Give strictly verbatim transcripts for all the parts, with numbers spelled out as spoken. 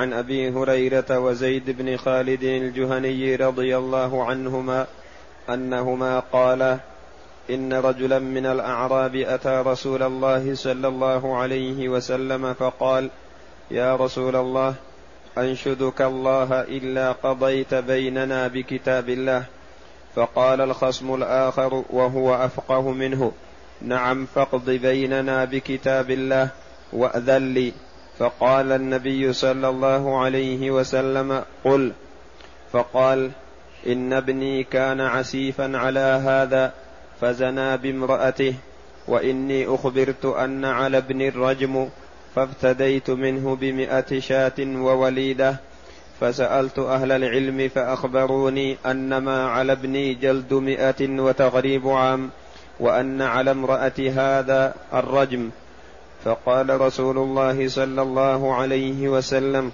عن أبي هريرة وزيد بن خالد الجهني رضي الله عنهما أنهما قالا إن رجلا من الأعراب أتى رسول الله صلى الله عليه وسلم فقال يا رسول الله أنشدك الله إلا قضيت بيننا بكتاب الله. فقال الخصم الآخر وهو أفقه منه نعم فاقض بيننا بكتاب الله وأذن لي. فقال النبي صلى الله عليه وسلم قل. فقال إن ابني كان عسيفا على هذا فزنا بامرأته وإني أخبرت أن على ابن الرجم فابتديت منه بمئة شاة ووليدة فسألت أهل العلم فأخبروني أنما على ابني جلد مئة وتغريب عام وأن على امرأة هذا الرجم. فقال رسول الله صلى الله عليه وسلم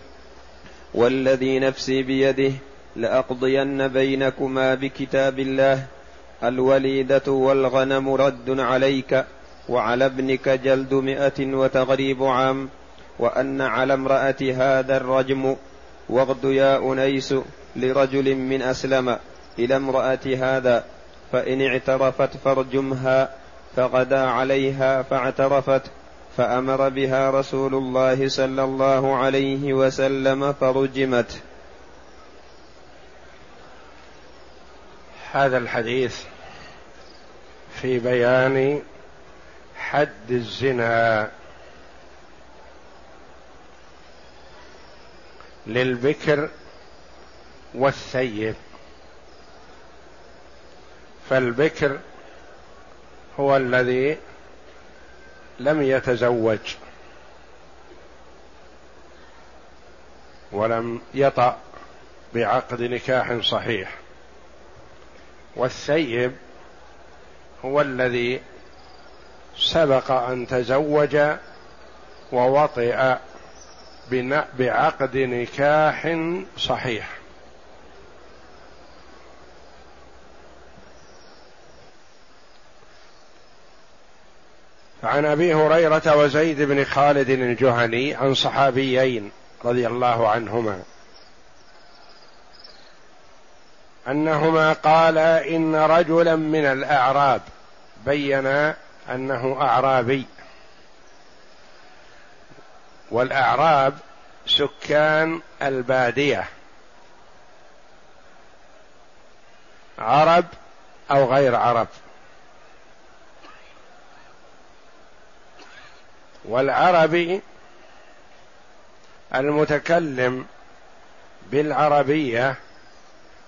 والذي نفسي بيده لأقضين بينكما بكتاب الله الوليدة والغنم رد عليك وعلى ابنك جلد مئة وتغريب عام وأن على امرأة هذا الرجم. واغد يا أنيس لرجل من أسلم إلى امرأة هذا فإن اعترفت فارجمها. فغدا عليها فاعترفت فأمر بها رسول الله صلى الله عليه وسلم فرجمت. هذا الحديث في بيان حد الزنا للبكر والثيب. فالبكر هو الذي لم يتزوج ولم يطأ بعقد نكاح صحيح، والثيب هو الذي سبق أن تزوج ووطئ بعقد نكاح صحيح. عن أبي هريرة وزيد بن خالد الجهني عن صحابيين رضي الله عنهما أنهما قالا إن رجلا من الأعراب، بينا أنه أعرابي، والأعراب سكان البادية عرب أو غير عرب، والعربي المتكلم بالعربية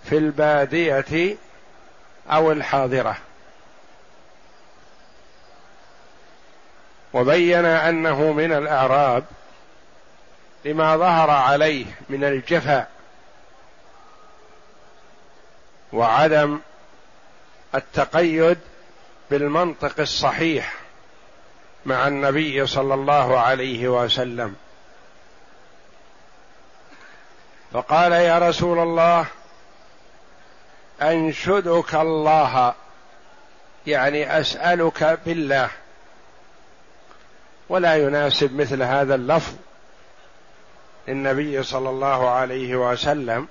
في البادية أو الحاضرة. وبين أنه من الأعراب لما ظهر عليه من الجفا وعدم التقيد بالمنطق الصحيح مع النبي صلى الله عليه وسلم، فقال يا رسول الله أنشدك الله، يعني أسألك بالله، ولا يناسب مثل هذا اللفظ النبي صلى الله عليه وسلم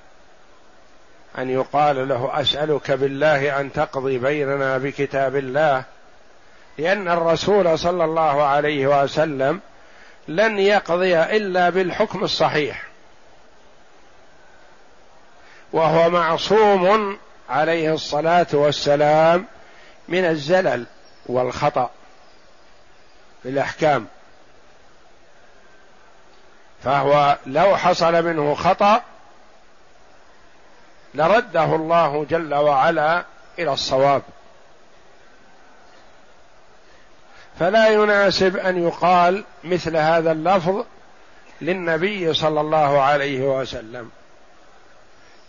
أن يقال له أسألك بالله أن تقضي بيننا بكتاب الله، لأن الرسول صلى الله عليه وسلم لن يقضي إلا بالحكم الصحيح، وهو معصوم عليه الصلاة والسلام من الزلل والخطأ في الأحكام، فهو لو حصل منه خطأ لرده الله جل وعلا إلى الصواب، فلا يناسب أن يقال مثل هذا اللفظ للنبي صلى الله عليه وسلم.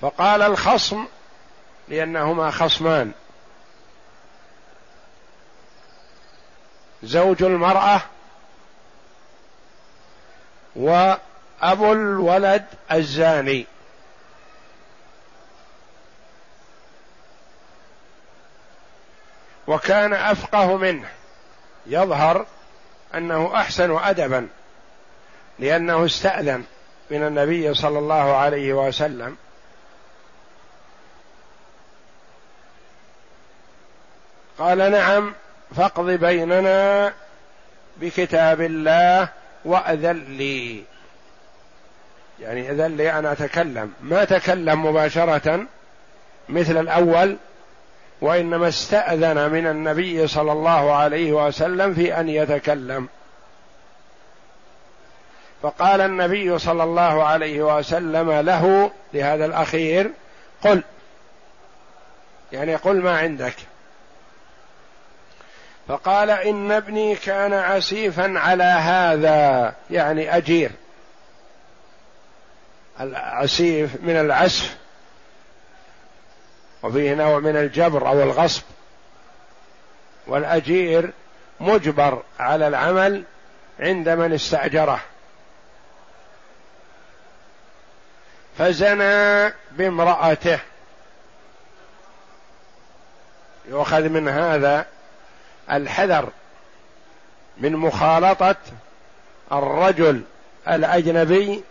فقال الخصم، لأنهما خصمان، زوج المرأة وأبو الولد الزاني، وكان أفقه منه، يظهر أنه أحسن أدبا لأنه استأذن من النبي صلى الله عليه وسلم. قال نعم، فاقض بيننا بكتاب الله وأذن لي، يعني أذن لي أن أتكلم، ما تكلم مباشرة مثل الأول، وإنما استأذن من النبي صلى الله عليه وسلم في أن يتكلم. فقال النبي صلى الله عليه وسلم له، لهذا الأخير، قل، يعني قل ما عندك. فقال إن ابني كان عسيفا على هذا، يعني أجير. العسيف من العسف، وفيه نوع من الجبر أو الغصب، والأجير مجبر على العمل عند من استأجره. فزنى بامرأته، يؤخذ من هذا الحذر من مخالطة الرجل الأجنبي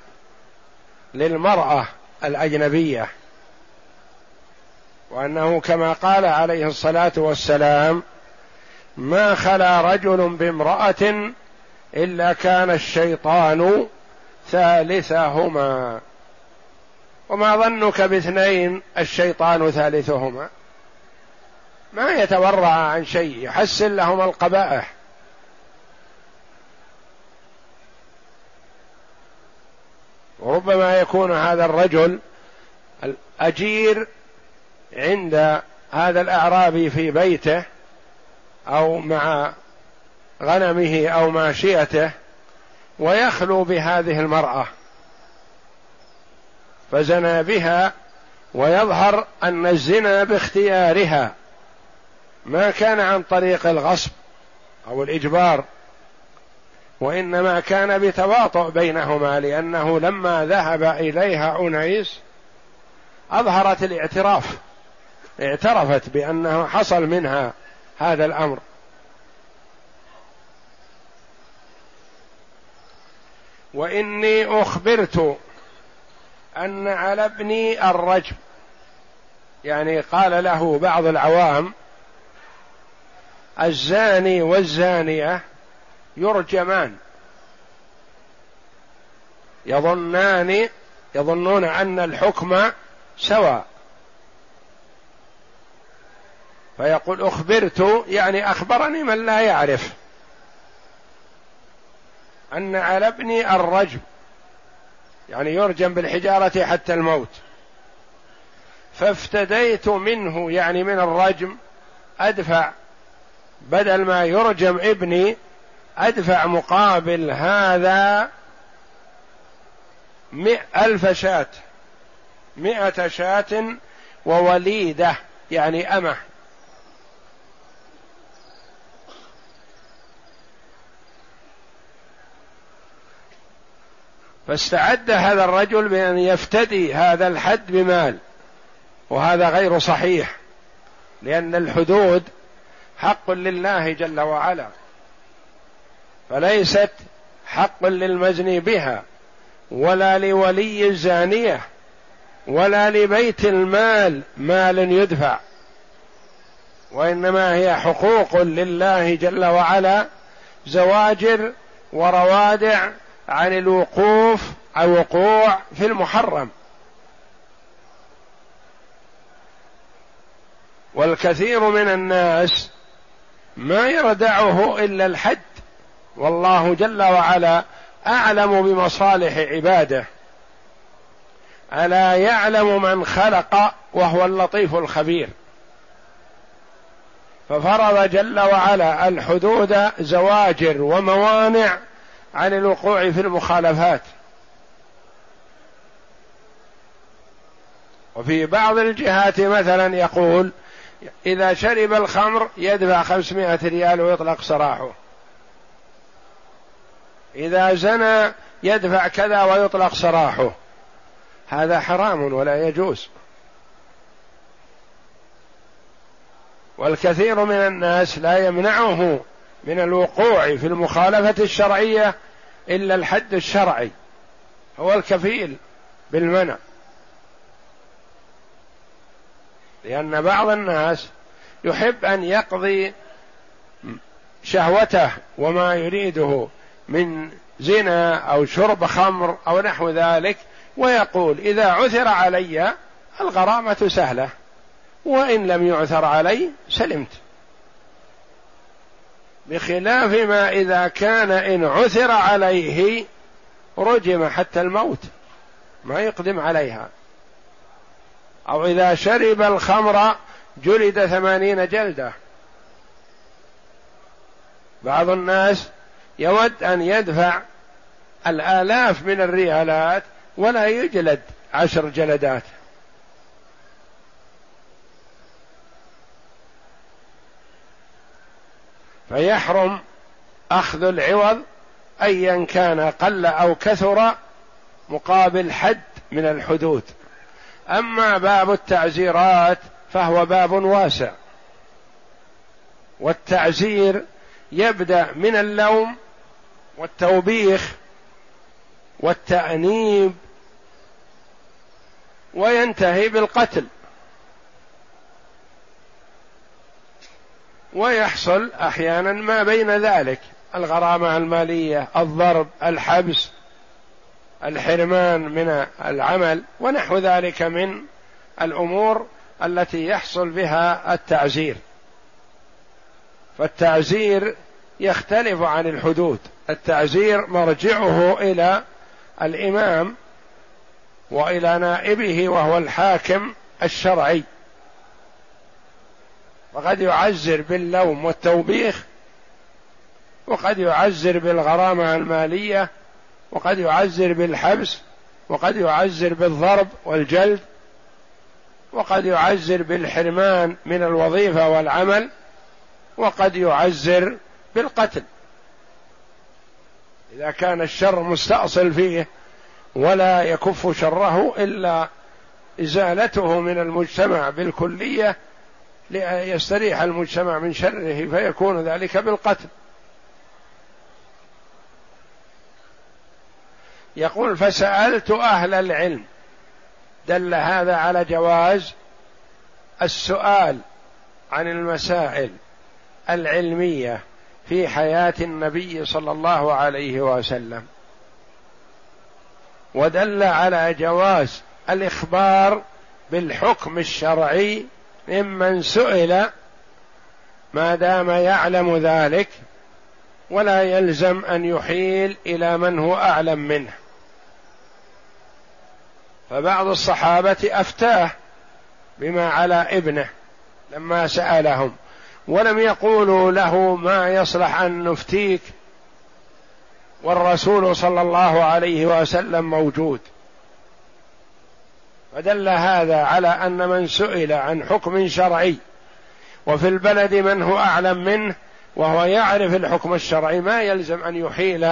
للمرأة الأجنبية، وأنه كما قال عليه الصلاة والسلام: ما خلا رجل بامرأة إلا كان الشيطان ثالثهما. وما ظنك باثنين الشيطان ثالثهما؟ ما يتورع عن شيء، يحسن لهم القبائح. وربما يكون هذا الرجل الأجير عند هذا الأعرابي في بيته أو مع غنمه أو ماشيته، ويخلو بهذه المرأة فزنى بها، ويظهر أن الزنا باختيارها، ما كان عن طريق الغصب أو الإجبار، وإنما كان بتواطؤ بينهما، لأنه لما ذهب إليها أنيس أظهرت الاعتراف، اعترفت بأنه حصل منها هذا الأمر. وإني أخبرت أن على ابني الرجم، يعني قال له بعض العوام: الزاني والزانية يرجمان، يظنان يظنون أن الحكم سواء، فيقول أخبرت، يعني أخبرني من لا يعرف، أن على ابني الرجم، يعني يرجم بالحجارة حتى الموت، فافتديت منه، يعني من الرجم أدفع، بدل ما يرجم ابني أدفع مقابل هذا مئة ألف شاة، مئة شاة ووليدة، يعني أمه. فاستعد هذا الرجل بأن يفتدي هذا الحد بمال، وهذا غير صحيح، لأن الحدود حق لله جل وعلا، فليست حق للمزني بها، ولا لولي الزانية، ولا لبيت المال مال يدفع، وإنما هي حقوق لله جل وعلا، زواجر وروادع عن الوقوف أو وقوع في المحرم. والكثير من الناس ما يردعه إلا الحد، والله جل وعلا أعلم بمصالح عباده، ألا يعلم من خلق وهو اللطيف الخبير. ففرض جل وعلا الحدود، زواجر وموانع عن الوقوع في المخالفات. وفي بعض الجهات مثلا يقول: إذا شرب الخمر يدفع خمسمائة ريال ويطلق سراحه، إذا زنى يدفع كذا ويطلق سراحه. هذا حرام ولا يجوز. والكثير من الناس لا يمنعه من الوقوع في المخالفة الشرعية إلا الحد الشرعي، هو الكفيل بالمنع، لأن بعض الناس يحب أن يقضي شهوته وما يريده من زنا أو شرب خمر أو نحو ذلك، ويقول إذا عثر علي الغرامة سهلة وإن لم يعثر علي سلمت، بخلاف ما إذا كان إن عثر عليه رجم حتى الموت ما يقدم عليها، أو إذا شرب الخمر جلد ثمانين جلدة. بعض الناس يود أن يدفع الآلاف من الريالات ولا يجلد عشر جلدات. فيحرم أخذ العوض أيا كان قل أو كثر مقابل حد من الحدود. أما باب التعزيرات فهو باب واسع، والتعزير يبدأ من اللوم والتوبيخ والتأنيب وينتهي بالقتل، ويحصل أحيانا ما بين ذلك: الغرامة المالية، الضرب، الحبس، الحرمان من العمل ونحو ذلك من الأمور التي يحصل بها التعزير. فالتعزير يختلف عن الحدود، التعزير مرجعه إلى الإمام وإلى نائبه وهو الحاكم الشرعي، وقد يعزر باللوم والتوبيخ، وقد يعزر بالغرامة المالية، وقد يعزر بالحبس، وقد يعزر بالضرب والجلد، وقد يعزر بالحرمان من الوظيفة والعمل، وقد يعزر بالقتل إذا كان الشر مستأصل فيه ولا يكف شره إلا إزالته من المجتمع بالكلية ليستريح المجتمع من شره، فيكون ذلك بالقتل. يقول: فسألت أهل العلم. دل هذا على جواز السؤال عن المسائل العلمية في حياة النبي صلى الله عليه وسلم، ودل على جواز الإخبار بالحكم الشرعي ممن سئل ما دام يعلم ذلك، ولا يلزم أن يحيل إلى من هو أعلم منه. فبعض الصحابة أفتاه بما على ابنه لما سألهم، ولم يقولوا له ما يصلح أن نفتيك والرسول صلى الله عليه وسلم موجود. فدل هذا على أن من سئل عن حكم شرعي وفي البلد من هو أعلم منه وهو يعرف الحكم الشرعي ما يلزم أن يحيل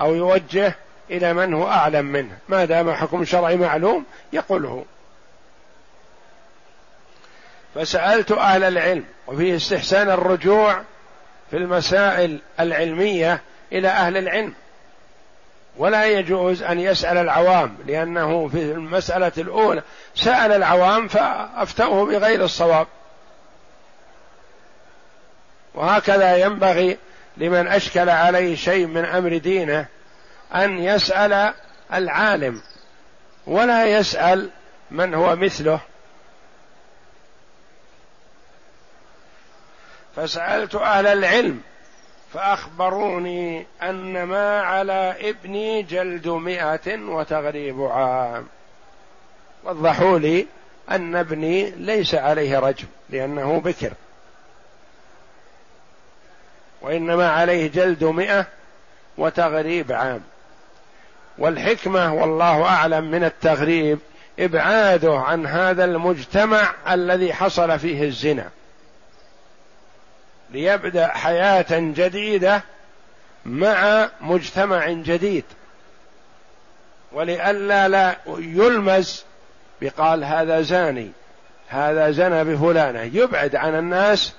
أو يوجه إلى من هو أعلم منه، ما دام حكم شرعي معلوم يقوله. فسألت أهل العلم، وفيه استحسان الرجوع في المسائل العلمية إلى أهل العلم، ولا يجوز أن يسأل العوام، لأنه في المسألة الأولى سأل العوام فأفتوه بغير الصواب. وهكذا ينبغي لمن أشكل عليه شيء من أمر دينه أن يسأل العالم ولا يسأل من هو مثله. فسألت أهل العلم فأخبروني أن ما على ابني جلد مئة وتغريب عام، وضحوا لي أن ابني ليس عليه رجم لأنه بكر، وإنما عليه جلد مئة وتغريب عام. والحكمة والله أعلم من التغريب إبعاده عن هذا المجتمع الذي حصل فيه الزنا، ليبدأ حياة جديدة مع مجتمع جديد، ولئلا لا يلمز بقال هذا زاني، هذا زنى بفلانة، يبعد عن الناس،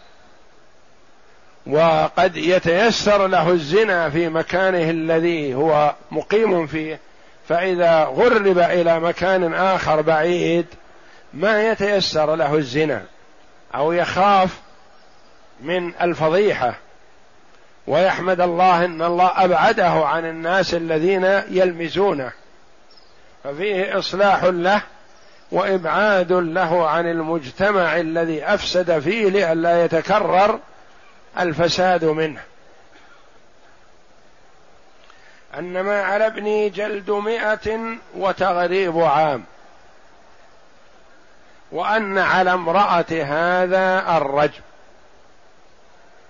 وقد يتيسر له الزنا في مكانه الذي هو مقيم فيه فإذا غرب إلى مكان آخر بعيد ما يتيسر له الزنا أو يخاف من الفضيحة ويحمد الله أن الله أبعده عن الناس الذين يلمزونه، ففيه إصلاح له وإبعاد له عن المجتمع الذي أفسد فيه لئلا يتكرر الفساد منه. أنما على ابني جلد مئة وتغريب عام، وأن على امرأة هذا الرجم.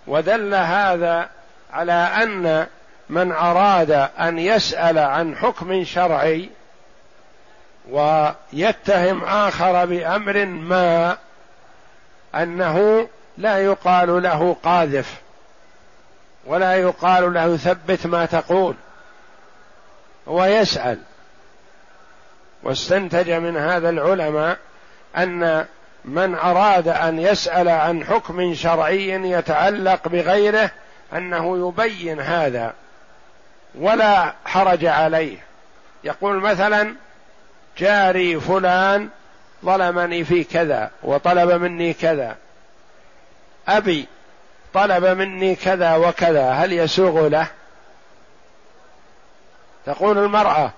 ودل هذا على أن من أراد أن يسأل عن حكم شرعي ويتهم آخر بأمر ما أنه لا يقال له قاذف ولا يقال له ثبت ما تقول، ويسأل. واستنتج من هذا العلماء أن من أراد أن يسأل عن حكم شرعي يتعلق بغيره أنه يبين هذا ولا حرج عليه، يقول مثلا جاري فلان ظلمني في كذا وطلب مني كذا، أبي طلب مني كذا وكذا، هل يسوغ له؟ تقول المرأة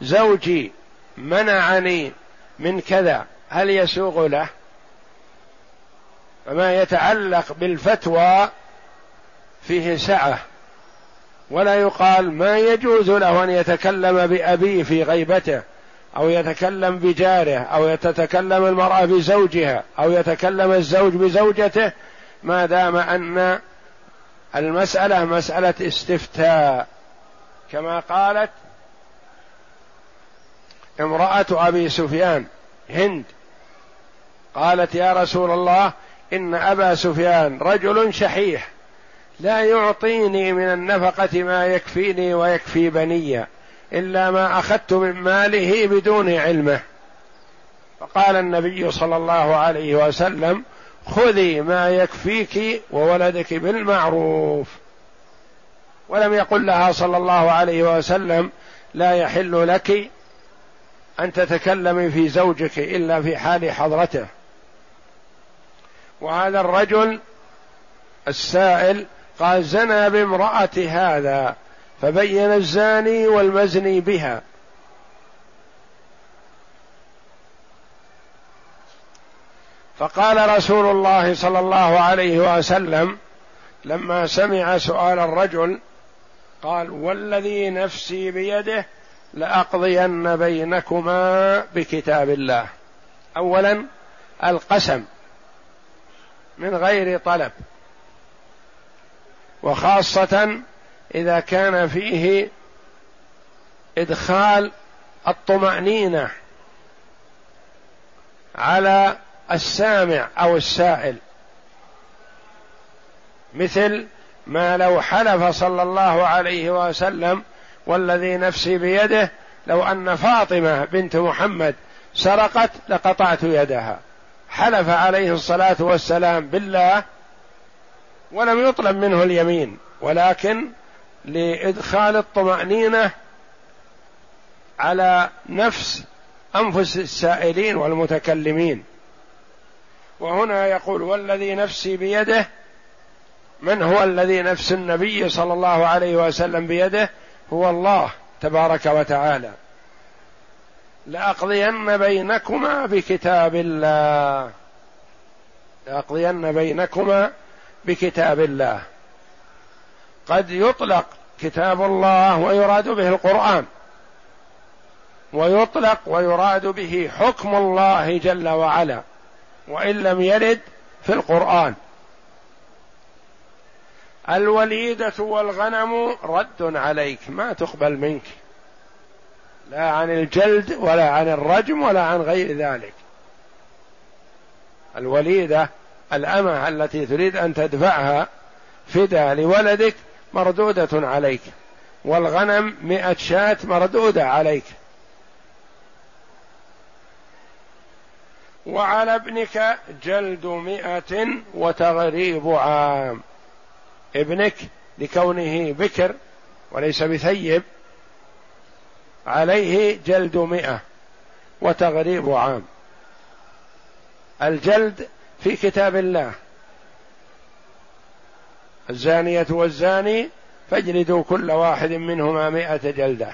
زوجي منعني من كذا، هل يسوغ له؟ فما يتعلق بالفتوى فيه سعة، ولا يقال ما يجوز له أن يتكلم بأبيه في غيبته أو يتكلم بجاره أو تتكلم المرأة بزوجها أو يتكلم الزوج بزوجته، ما دام أن المسألة مسألة استفتاء، كما قالت امرأة أبي سفيان هند قالت يا رسول الله إن أبا سفيان رجل شحيح لا يعطيني من النفقة ما يكفيني ويكفي بني إلا ما أخذت من ماله بدون علمه، فقال النبي صلى الله عليه وسلم خذي ما يكفيك وولدك بالمعروف، ولم يقل لها صلى الله عليه وسلم لا يحل لك أن تتكلمي في زوجك إلا في حال حضرته. وهذا الرجل السائل قال زنى بامرأة هذا، فبين الزاني والمزني بها. فقال رسول الله صلى الله عليه وسلم لما سمع سؤال الرجل قال والذي نفسي بيده لأقضين بينكما بكتاب الله. أولا القسم من غير طلب، وخاصة إذا كان فيه إدخال الطمأنينة على السامع أو السائل، مثل ما لو حلف صلى الله عليه وسلم والذي نفسي بيده لو أن فاطمة بنت محمد سرقت لقطعت يدها، حلف عليه الصلاة والسلام بالله ولم يطلب منه اليمين، ولكن لإدخال الطمأنينة على نفس أنفس السائلين والمتكلمين. وهنا يقول والذي نفسي بيده، من هو الذي نفس النبي صلى الله عليه وسلم بيده؟ هو الله تبارك وتعالى. لأقضين بينكما بكتاب الله، لأقضين بينكما بكتاب الله. قد يطلق كتاب الله ويراد به القرآن، ويطلق ويراد به حكم الله جل وعلا وإن لم يرد في القرآن. الوليدة والغنم رد عليك، ما تقبل منك، لا عن الجلد ولا عن الرجم ولا عن غير ذلك. الوليدة الأمة التي تريد أن تدفعها فدا لولدك مردودة عليك، والغنم مئة شاة مردودة عليك. وعلى ابنك جلد مئة وتغريب عام، ابنك لكونه بكر وليس بثيب عليه جلد مئة وتغريب عام. الجلد في كتاب الله: الزانية والزاني فاجلدوا كل واحد منهما مئة جلدة.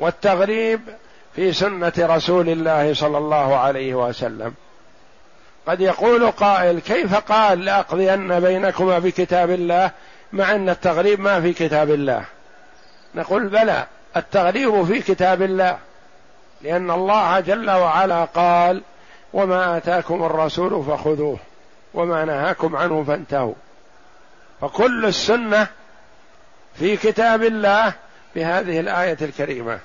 والتغريب في سنة رسول الله صلى الله عليه وسلم. قد يقول قائل: كيف قال لأقضين بينكما بكتاب الله مع أن التغريب ما في كتاب الله؟ نقول: بلى، التغريب في كتاب الله، لأن الله جل وعلا قال: وما آتاكم الرسول فخذوه وما نهاكم عنه فانتهوا. فكل السنة في كتاب الله بهذه الآية الكريمة.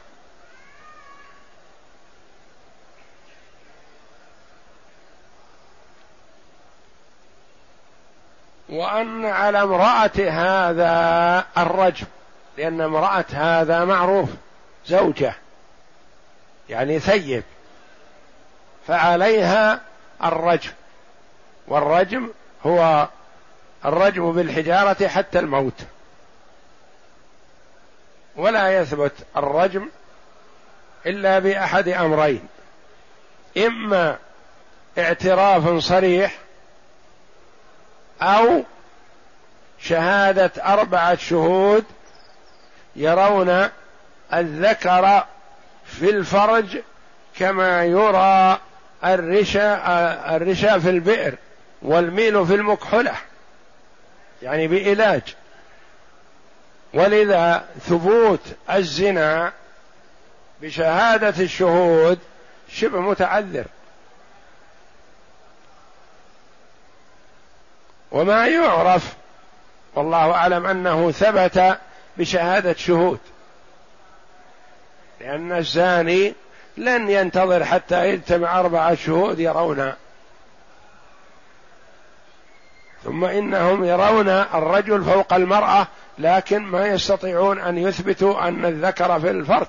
وأن على امرأة هذا الرجم، لأن امرأة هذا معروف زوجة، يعني ثيب، فعليها الرجم. والرجم هو الرجم بالحجارة حتى الموت، ولا يثبت الرجم إلا بأحد أمرين: إما اعتراف صريح، أو شهادة أربعة شهود يرون الذكر في الفرج كما يرى الرشا في البئر والميل في المكحلة، يعني بإلاج. ولذا ثبوت الزنا بشهادة الشهود شبه متعذر. وما يعرف والله أعلم أنه ثبت بشهادة شهود، لأن الزاني لن ينتظر حتى يجتمع أربعة شهود يرون، ثم إنهم يرون الرجل فوق المرأة لكن ما يستطيعون أن يثبتوا أن الذكر في الفرج،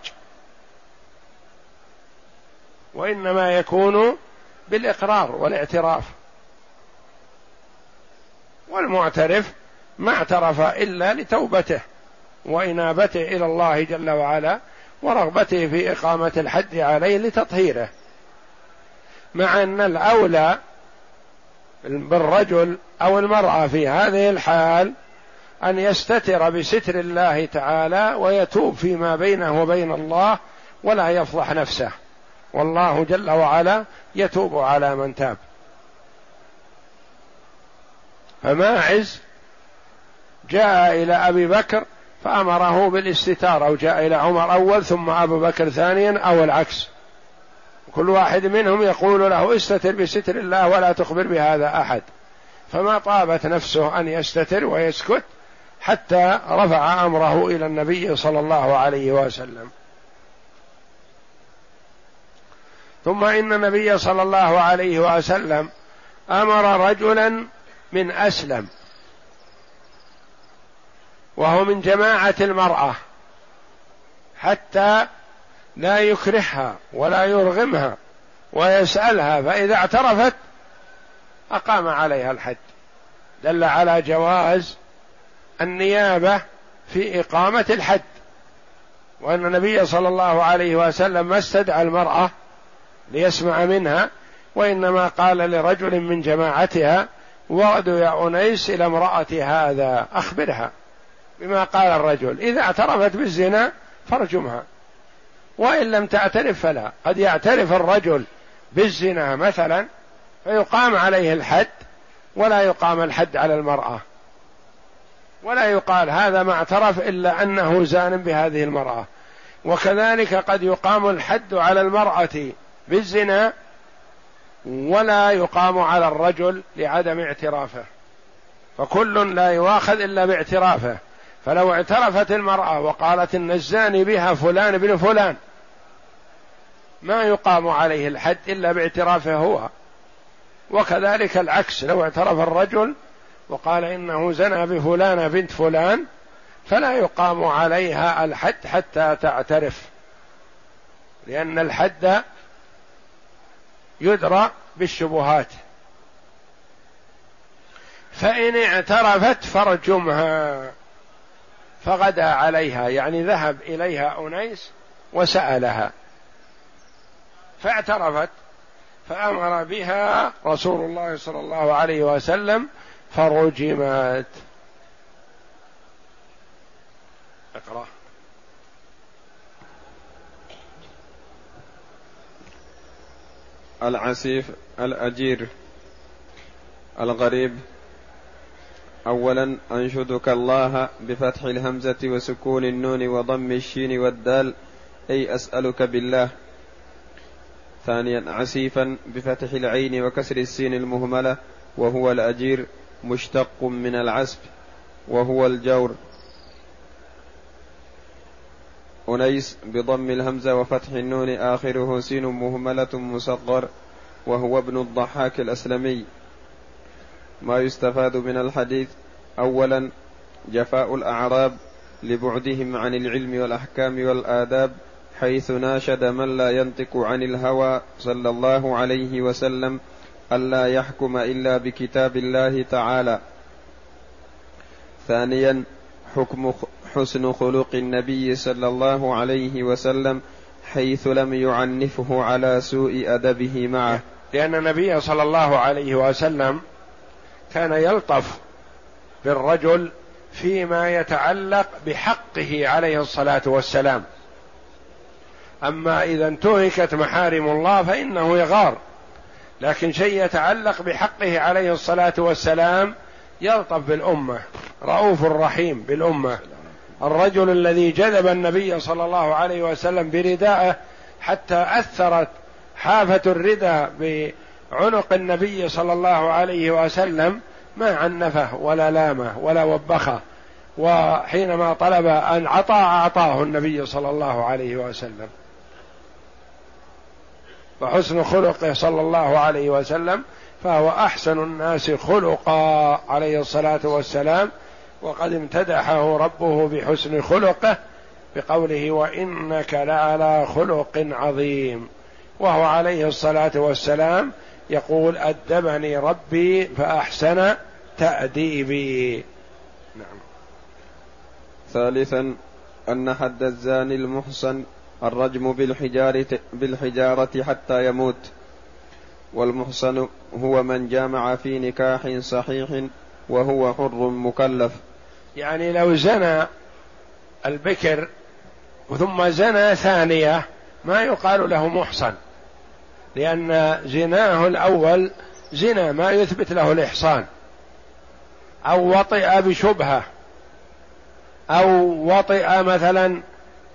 وإنما يكون بالإقرار والاعتراف. والمعترف ما اعترف إلا لتوبته وإنابته إلى الله جل وعلا ورغبته في إقامة الحد عليه لتطهيره، مع أن الأولى بالرجل أو المرأة في هذه الحال أن يستتر بستر الله تعالى ويتوب فيما بينه وبين الله ولا يفضح نفسه، والله جل وعلا يتوب على من تاب. فماعز جاء إلى أبي بكر فأمره بالاستتار، أو جاء إلى عمر أول ثم أبو بكر ثانيا أو العكس، كل واحد منهم يقول له: استتر بستر الله ولا تخبر بهذا أحد. فما طابت نفسه أن يستتر ويسكت حتى رفع أمره إلى النبي صلى الله عليه وسلم. ثم إن النبي صلى الله عليه وسلم أمر رجلا من أسلم، وهو من جماعة المرأة، حتى لا يكرهها ولا يرغمها ويسألها، فإذا اعترفت أقام عليها الحد. دل على جواز النيابة في إقامة الحد، وأن النبي صلى الله عليه وسلم ما استدعى المرأة ليسمع منها، وإنما قال لرجل من جماعتها: وردوا يا أنيس إلى امرأة هذا أخبرها بما قال الرجل، إذا اعترفت بالزنا فارجمها، وإن لم تعترف فلا. قد يعترف الرجل بالزنا مثلا فيقام عليه الحد، ولا يقام الحد على المرأة، ولا يقال هذا ما اعترف إلا أنه زان بهذه المرأة. وكذلك قد يقام الحد على المرأة بالزنا ولا يقام على الرجل لعدم اعترافه، فكل لا يواخذ إلا باعترافه. فلو اعترفت المرأة وقالت إن الزاني بها فلان بن فلان، ما يقام عليه الحد إلا باعترافه هو. وكذلك العكس، لو اعترف الرجل وقال إنه زنى بفلان بنت فلان، فلا يقام عليها الحد حتى تعترف، لأن الحد يدرى بالشبهات. فإن اعترفت فارجمها، فغدا عليها، يعني ذهب إليها أنيس وسألها فاعترفت، فأمر بها رسول الله صلى الله عليه وسلم فرجمت. اقرأ. العسيف الأجير الغريب. أولا أنشدك الله بفتح الهمزة وسكون النون وضم الشين والدال، أي أسألك بالله. ثانيا عسيفا بفتح العين وكسر السين المهملة، وهو الأجير مشتق من العسف وهو الجور. أنيس بضم الهمزة وفتح النون آخره سين مهملة مصغر، وهو ابن الضحاك الأسلمي. ما يستفاد من الحديث: أولا جفاء الأعراب لبعدهم عن العلم والأحكام والآداب، حيث ناشد من لا ينطق عن الهوى صلى الله عليه وسلم ألا يحكم إلا بكتاب الله تعالى. ثانيا حكم حسن خلق النبي صلى الله عليه وسلم، حيث لم يعنفه على سوء أدبه معه، لأن النبي صلى الله عليه وسلم كان يلطف بالرجل فيما يتعلق بحقه عليه الصلاة والسلام، أما إذا انتهكت محارم الله فإنه يغار، لكن شيء يتعلق بحقه عليه الصلاة والسلام يلطف بالأمة، رؤوف رحيم بالأمة. الرجل الذي جذب النبي صلى الله عليه وسلم برداءه حتى أثرت حافة الرداء بعنق النبي صلى الله عليه وسلم ما عنفه ولا لامه ولا وبخه، وحينما طلب أن عطى أعطاه النبي صلى الله عليه وسلم، فحسن خلقه صلى الله عليه وسلم فهو أحسن الناس خلقا عليه الصلاة والسلام، وقد امتدحه ربه بحسن خلقه بقوله وإنك لعلى خلق عظيم، وهو عليه الصلاة والسلام يقول أدبني ربي فأحسن تأديبي. نعم. ثالثا أن حد الزاني المحصن الرجم بالحجارة, بالحجارة حتى يموت، والمحصن هو من جامع في نكاح صحيح وهو حر مكلف. يعني لو زنى البكر ثم زنى ثانية ما يقال له محصن، لأن زناه الأول زنا ما يثبت له الإحصان، أو وطئ بشبهة، أو وطئ مثلا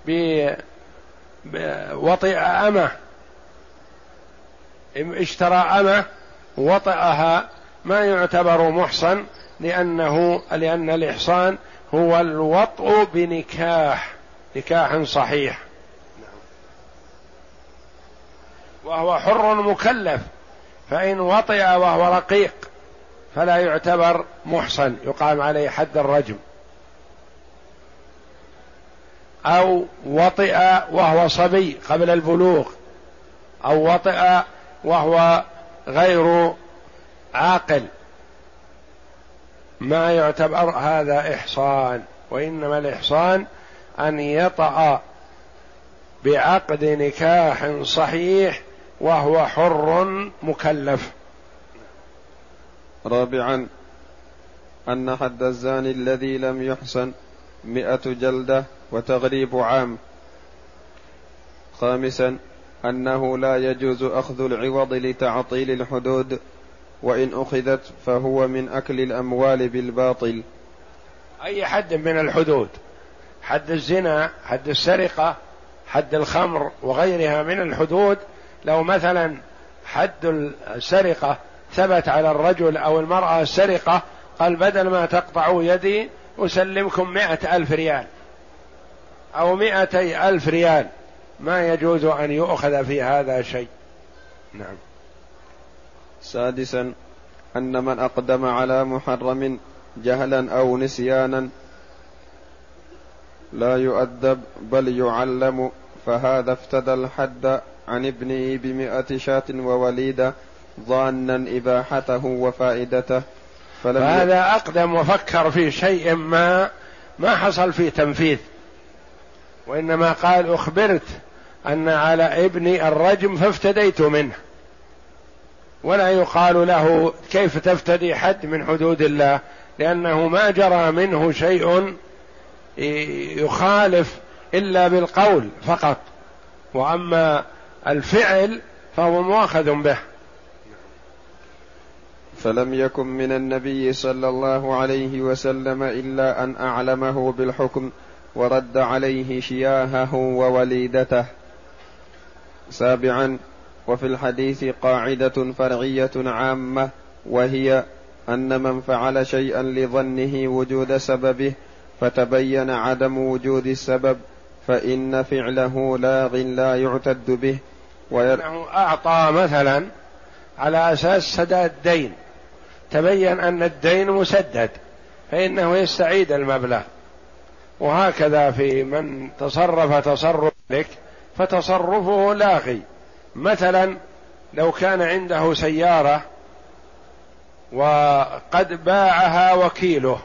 بوطئ أمة، اشترى أمة وطئها ما يعتبر محصن، لأنه لأن الإحصان هو الوطء بنكاح نكاح صحيح، وهو حر مكلف، فإن وطئ وهو رقيق فلا يعتبر محصن يقام عليه حد الرجم، أو وطئ وهو صبي قبل البلوغ، أو وطئ وهو غير عاقل ما يعتبر هذا إحصان، وإنما الإحصان أن يطأ بعقد نكاح صحيح وهو حر مكلف. رابعا أن حد الزاني الذي لم يحصن مئة جلدة وتغريب عام. خامسا أنه لا يجوز أخذ العوض لتعطيل الحدود، وإن أخذت فهو من أكل الأموال بالباطل. أي حد من الحدود، حد الزنا، حد السرقة، حد الخمر وغيرها من الحدود. لو مثلا حد السرقة ثبت على الرجل أو المرأة السرقة قال بدل ما تقطعوا يدي أسلمكم مئة ألف ريال أو مئتي ألف ريال، ما يجوز أن يؤخذ في هذا شيء. نعم. سادسا أن من أقدم على محرم جهلا أو نسيانا لا يؤدب بل يعلم، فهذا افتدى الحد عن ابنه بمئة شاة ووليدة ظانا إباحته وفائدته، فهذا أقدم وفكر في شيء ما ما حصل فيه تنفيذ، وإنما قال أخبرت أن على ابني الرجم فافتديت منه، ولا يقال له كيف تفتدي حد من حدود الله، لأنه ما جرى منه شيء يخالف إلا بالقول فقط، وأما الفعل فهو مؤاخذ به. فلم يكن من النبي صلى الله عليه وسلم إلا أن أعلمه بالحكم ورد عليه شياهه ووليدته. سابعا، وفي الحديث قاعدة فرعية عامة، وهي أن من فعل شيئا لظنه وجود سببه فتبين عدم وجود السبب فإن فعله لاغ لا يعتد به. وأنه أعطى مثلا على أساس سداد دين، تبين أن الدين مسدد فإنه يستعيد المبلغ، وهكذا في من تصرف تصرف لك فتصرفه لاغي. مثلا لو كان عنده سيارة وقد باعها وكيله،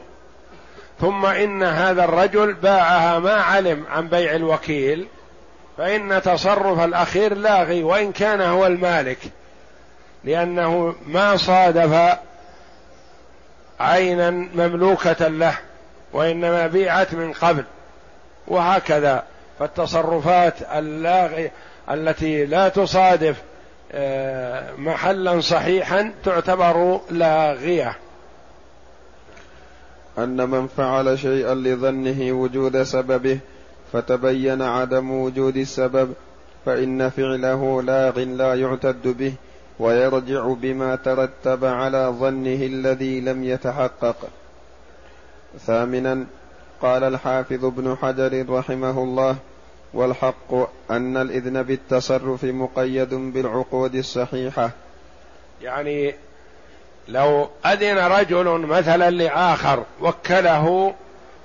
ثم إن هذا الرجل باعها ما علم عن بيع الوكيل، فإن تصرف الأخير لاغي وإن كان هو المالك، لأنه ما صادف عينا مملوكة له وإنما بيعت من قبل. وهكذا فالتصرفات اللاغي التي لا تصادف محلا صحيحا تعتبر لاغية. أن من فعل شيئا لظنه وجود سببه فتبين عدم وجود السبب فإن فعله لاغ لا يعتد به، ويرجع بما ترتب على ظنه الذي لم يتحقق. ثامنا، قال الحافظ ابن حجر رحمه الله: والحق أن الإذن بالتصرف مقيد بالعقود الصحيحة. يعني لو أذن رجل مثلا لآخر وكله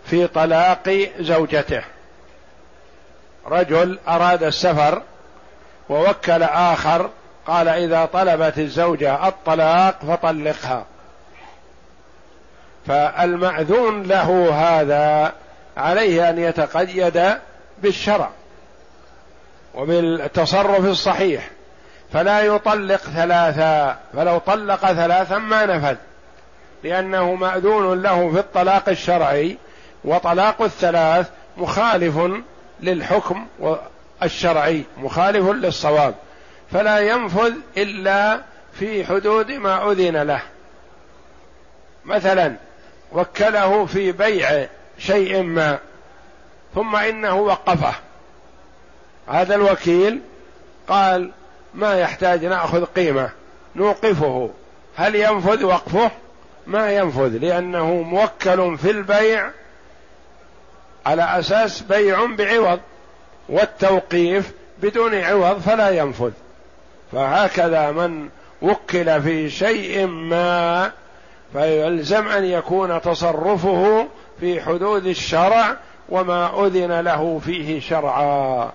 في طلاق زوجته، رجل أراد السفر ووكل آخر قال إذا طلبت الزوجة الطلاق فطلقها، فالمأذون له هذا عليه أن يتقيد بالشرع وبالتصرف الصحيح، فلا يطلق ثلاثا، فلو طلق ثلاثا ما نفذ، لأنه مأذون له في الطلاق الشرعي، وطلاق الثلاث مخالف للحكم الشرعي مخالف للصواب، فلا ينفذ إلا في حدود ما أذن له. مثلا وكله في بيع شيء ما ثم إنه وقفه، هذا الوكيل قال ما يحتاج نأخذ قيمة نوقفه، هل ينفذ وقفه؟ ما ينفذ، لأنه موكل في البيع على أساس بيع بعوض، والتوقيف بدون عوض فلا ينفذ. فهكذا من وكل في شيء ما فيلزم أن يكون تصرفه في حدود الشرع وما أذن له فيه شرعا.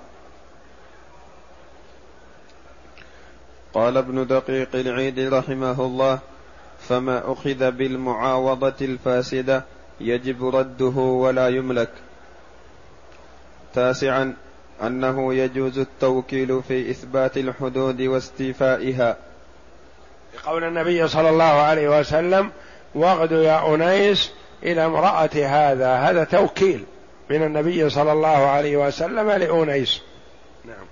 قال ابن دقيق العيد رحمه الله: فما أخذ بالمعاوضة الفاسدة يجب رده ولا يملك. تاسعا، أنه يجوز التوكيل في إثبات الحدود واستيفائها، قول النبي صلى الله عليه وسلم: واغد يا أنيس إلى امرأة هذا. هذا توكيل من النبي صلى الله عليه وسلم لأنيس. نعم.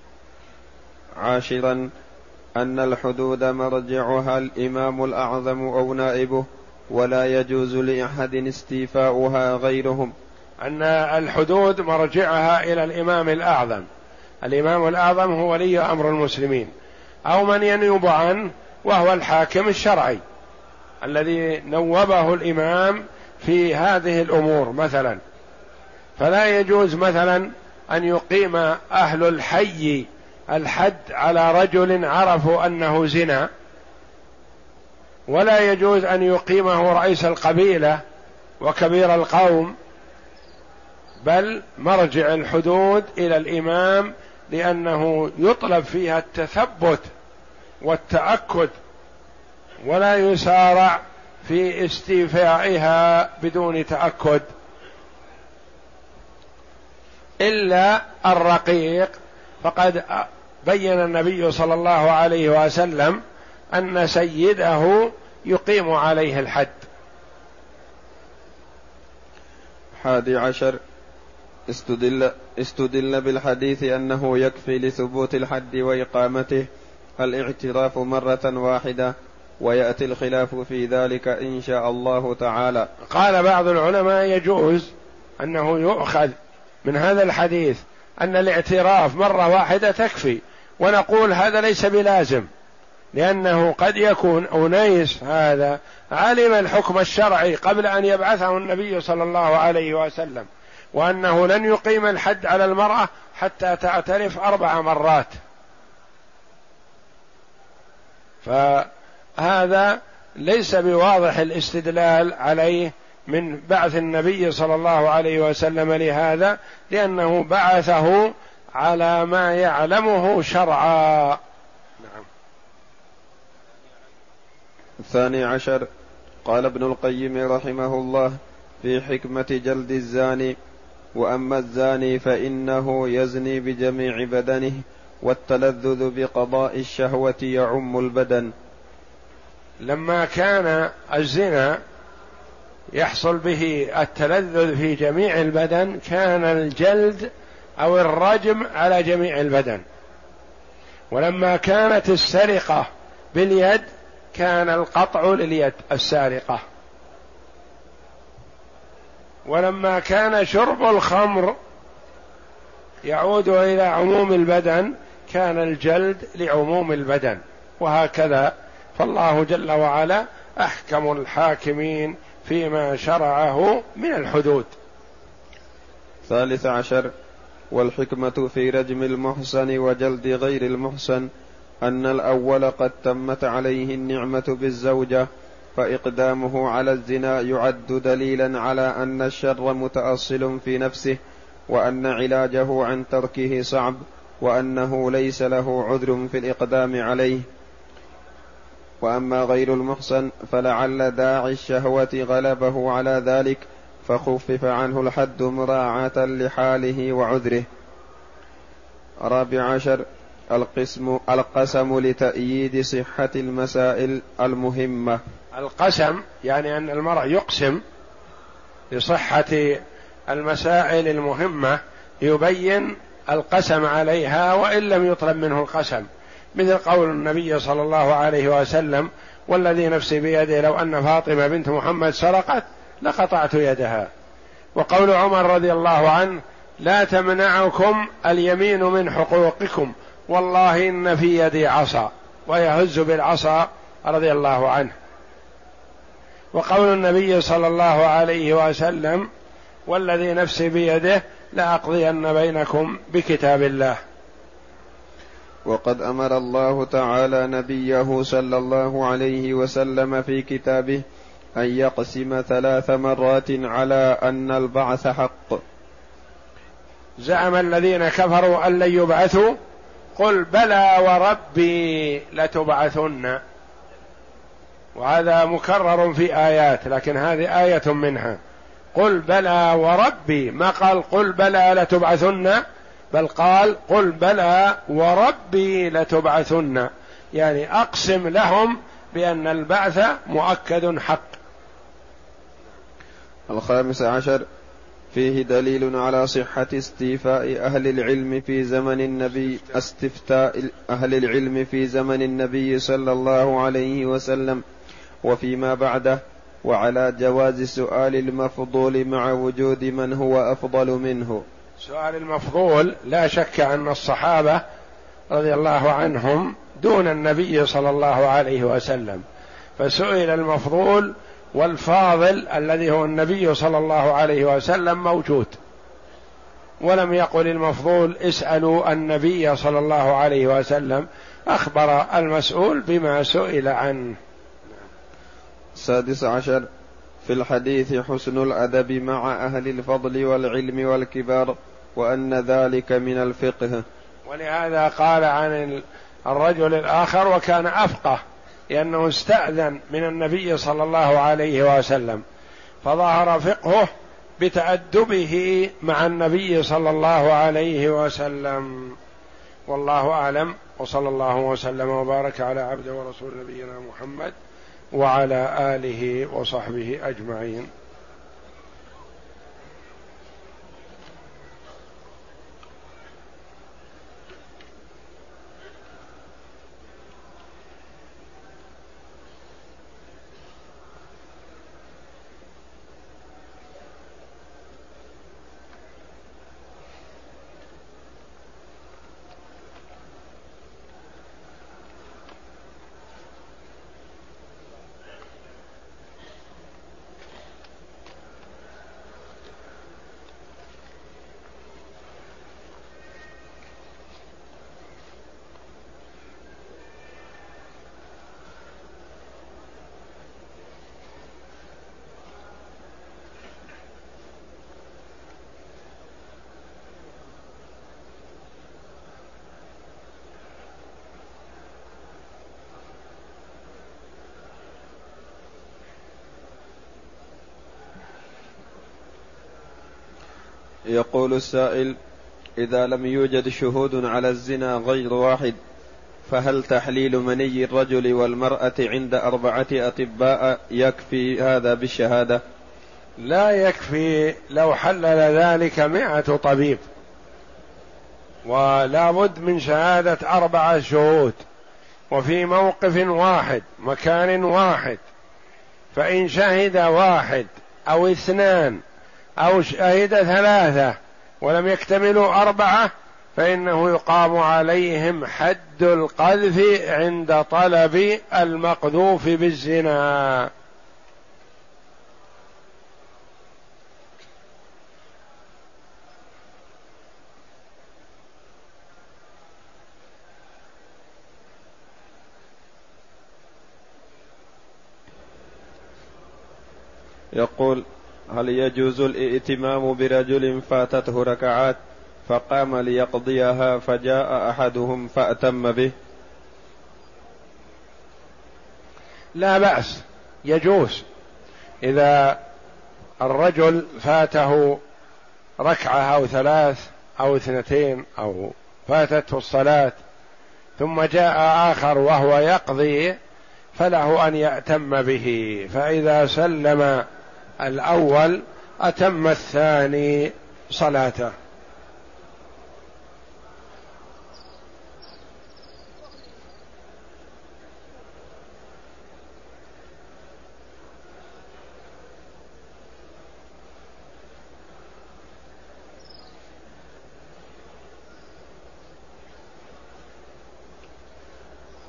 عاشرا، أن الحدود مرجعها الإمام الأعظم أو نائبه، ولا يجوز لأحد استيفاؤها غيرهم. أن الحدود مرجعها إلى الإمام الأعظم، الإمام الأعظم هو ولي أمر المسلمين، أو من ينوب عنه وهو الحاكم الشرعي الذي نوبه الإمام في هذه الأمور مثلا. فلا يجوز مثلا أن يقيم أهل الحي الحد على رجل عرفوا أنه زنا، ولا يجوز أن يقيمه رئيس القبيلة وكبير القوم، بل مرجع الحدود إلى الإمام، لأنه يطلب فيها التثبت والتأكد، ولا يسارع في استيفائها بدون تأكد. إلا الرقيق، فقد بين النبي صلى الله عليه وسلم أن سيده يقيم عليه الحد. حادي عشر: استدل, استدل بالحديث أنه يكفي لثبوت الحد وإقامته الاعتراف مرة واحدة، ويأتي الخلاف في ذلك إن شاء الله تعالى. قال بعض العلماء يجوز أنه يؤخذ من هذا الحديث أن الاعتراف مرة واحدة تكفي، ونقول هذا ليس بلازم، لأنه قد يكون أنيس هذا علم الحكم الشرعي قبل أن يبعثه النبي صلى الله عليه وسلم، وأنه لن يقيم الحد على المرأة حتى تعترف أربع مرات، فهذا ليس بواضح الاستدلال عليه من بعث النبي صلى الله عليه وسلم لهذا، لأنه بعثه على ما يعلمه شرعا. نعم. الثاني عشر: قال ابن القيم رحمه الله في حكمة جلد الزاني: وأما الزاني فإنه يزني بجميع بدنه، والتلذذ بقضاء الشهوة يعم البدن. لما كان الزنا يحصل به التلذذ في جميع البدن، كان الجلد أو الرجم على جميع البدن، ولما كانت السرقة باليد كان القطع لليد السارقة، ولما كان شرب الخمر يعود إلى عموم البدن كان الجلد لعموم البدن، وهكذا. فالله جل وعلا أحكم الحاكمين فيما شرعه من الحدود. ثالث عشر: والحكمة في رجم المحسن وجلد غير المحسن أن الأول قد تمت عليه النعمة بالزوجة، فإقدامه على الزنا يعد دليلا على أن الشر متأصل في نفسه، وأن علاجه عن تركه صعب، وأنه ليس له عذر في الإقدام عليه. وأما غير المحسن فلعل داعي الشهوة غلبه على ذلك، فخفف عنه الحد مراعاة لحاله وعذره. رابع عشر: القسم, القسم لتأييد صحة المسائل المهمة. القسم يعني أن المرء يقسم لصحة المسائل المهمة، يبين القسم عليها وإن لم يطلب منه القسم، مثل قول النبي صلى الله عليه وسلم: والذي نفسي بيده لو أن فاطمة بنت محمد سرقت لقطعت يدها. وقول عمر رضي الله عنه: لا تمنعكم اليمين من حقوقكم، والله إن في يدي عصا، ويهز بالعصا رضي الله عنه. وقول النبي صلى الله عليه وسلم: والذي نفسي بيده لأقضين بينكم بكتاب الله. وقد أمر الله تعالى نبيه صلى الله عليه وسلم في كتابه أن يقسم ثلاث مرات على أن البعث حق. زعم الذين كفروا أن لن يبعثوا، قل بلى وربي لتبعثن. وهذا مكرر في آيات، لكن هذه آية منها. قل بلى وربي، ما قال قل بلى لتبعثن، بل قال قل بلى وربي لتبعثن، يعني أقسم لهم بأن البعث مؤكد حق. الخامس عشر: فيه دليل على صحة استيفاء أهل العلم في زمن النبي استفتاء أهل العلم في زمن النبي صلى الله عليه وسلم وفيما بعده، وعلى جواز سؤال المفضول مع وجود من هو أفضل منه. سؤال المفضول لا شك أن الصحابة رضي الله عنهم دون النبي صلى الله عليه وسلم، فسئل المفضول، والفاضل الذي هو النبي صلى الله عليه وسلم موجود، ولم يقل المفضول اسألوا النبي صلى الله عليه وسلم، أخبر المسؤول بما سئل عنه. السادس عشر: في الحديث حسن الأدب مع أهل الفضل والعلم والكبار، وأن ذلك من الفقه. ولهذا قال عن الرجل الآخر: وكان أفقه، لأنه استأذن من النبي صلى الله عليه وسلم، فظهر فقهه بتأدبه مع النبي صلى الله عليه وسلم. والله أعلم، وصلى الله وسلم وبارك على عبده ورسول نبينا محمد وعلى آله وصحبه أجمعين. يقول السائل: إذا لم يوجد شهود على الزنا غير واحد، فهل تحليل مني الرجل والمرأة عند أربعة أطباء يكفي هذا بالشهادة؟ لا يكفي. لو حلل ذلك مئة طبيب، ولا بد من شهادة أربعة شهود وفي موقف واحد مكان واحد، فإن شهد واحد أو اثنان أو شهد ثلاثة ولم يكتملوا أربعة فإنه يقام عليهم حد القذف عند طلب المقذوف بالزنا. يقول: هل يجوز الائتمام برجل فاتته ركعات فقام ليقضيها فجاء أحدهم فأتم به؟ لا بأس، يجوز. إذا الرجل فاته ركعة أو ثلاث أو اثنتين أو فاتته الصلاة ثم جاء آخر وهو يقضي فله أن يأتم به، فإذا سلم الأول أتم الثاني صلاته.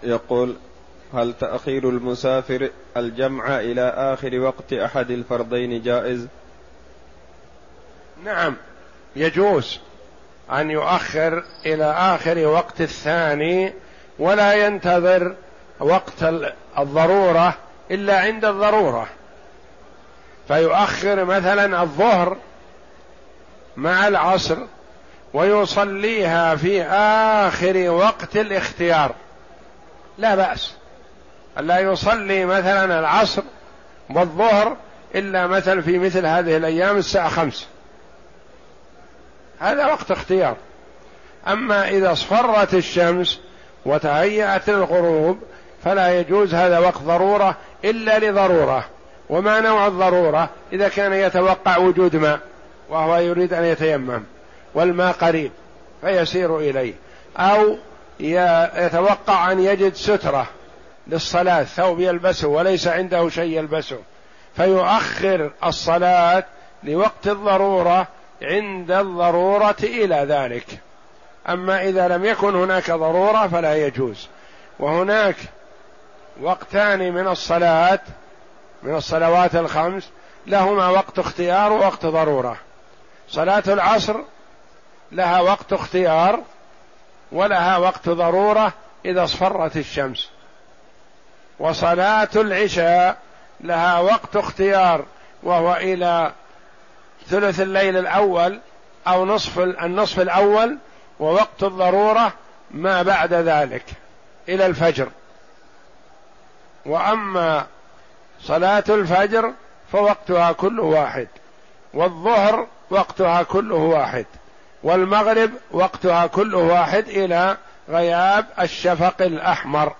يقول: هل تأخير المسافر الجمع إلى آخر وقت أحد الفرضين جائز؟ نعم، يجوز أن يؤخر إلى آخر وقت الثاني ولا ينتظر وقت الضرورة إلا عند الضرورة، فيؤخر مثلا الظهر مع العصر ويصليها في آخر وقت الاختيار، لا بأس. لا يصلي مثلا العصر والظهر إلا مثلا في مثل هذه الأيام الساعة خمس، هذا وقت اختيار. أما إذا اصفرت الشمس وتهيأت الغروب فلا يجوز، هذا وقت ضرورة إلا لضرورة. وما نوع الضرورة؟ إذا كان يتوقع وجود ماء وهو يريد أن يتيمم والماء قريب فيسير إليه، أو يتوقع أن يجد سترة للصلاة، ثوب يلبسه وليس عنده شيء يلبسه، فيؤخر الصلاة لوقت الضرورة عند الضرورة إلى ذلك. أما إذا لم يكن هناك ضرورة فلا يجوز. وهناك وقتان من الصلاة من الصلوات الخمس لهما وقت اختيار ووقت ضرورة. صلاة العصر لها وقت اختيار ولها وقت ضرورة إذا اصفرت الشمس، وصلاة العشاء لها وقت اختيار وهو إلى ثلث الليل الأول أو نصف النصف الأول، ووقت الضرورة ما بعد ذلك إلى الفجر. وأما صلاة الفجر فوقتها كل واحد، والظهر وقتها كله واحد، والمغرب وقتها كله واحد إلى غياب الشفق الأحمر.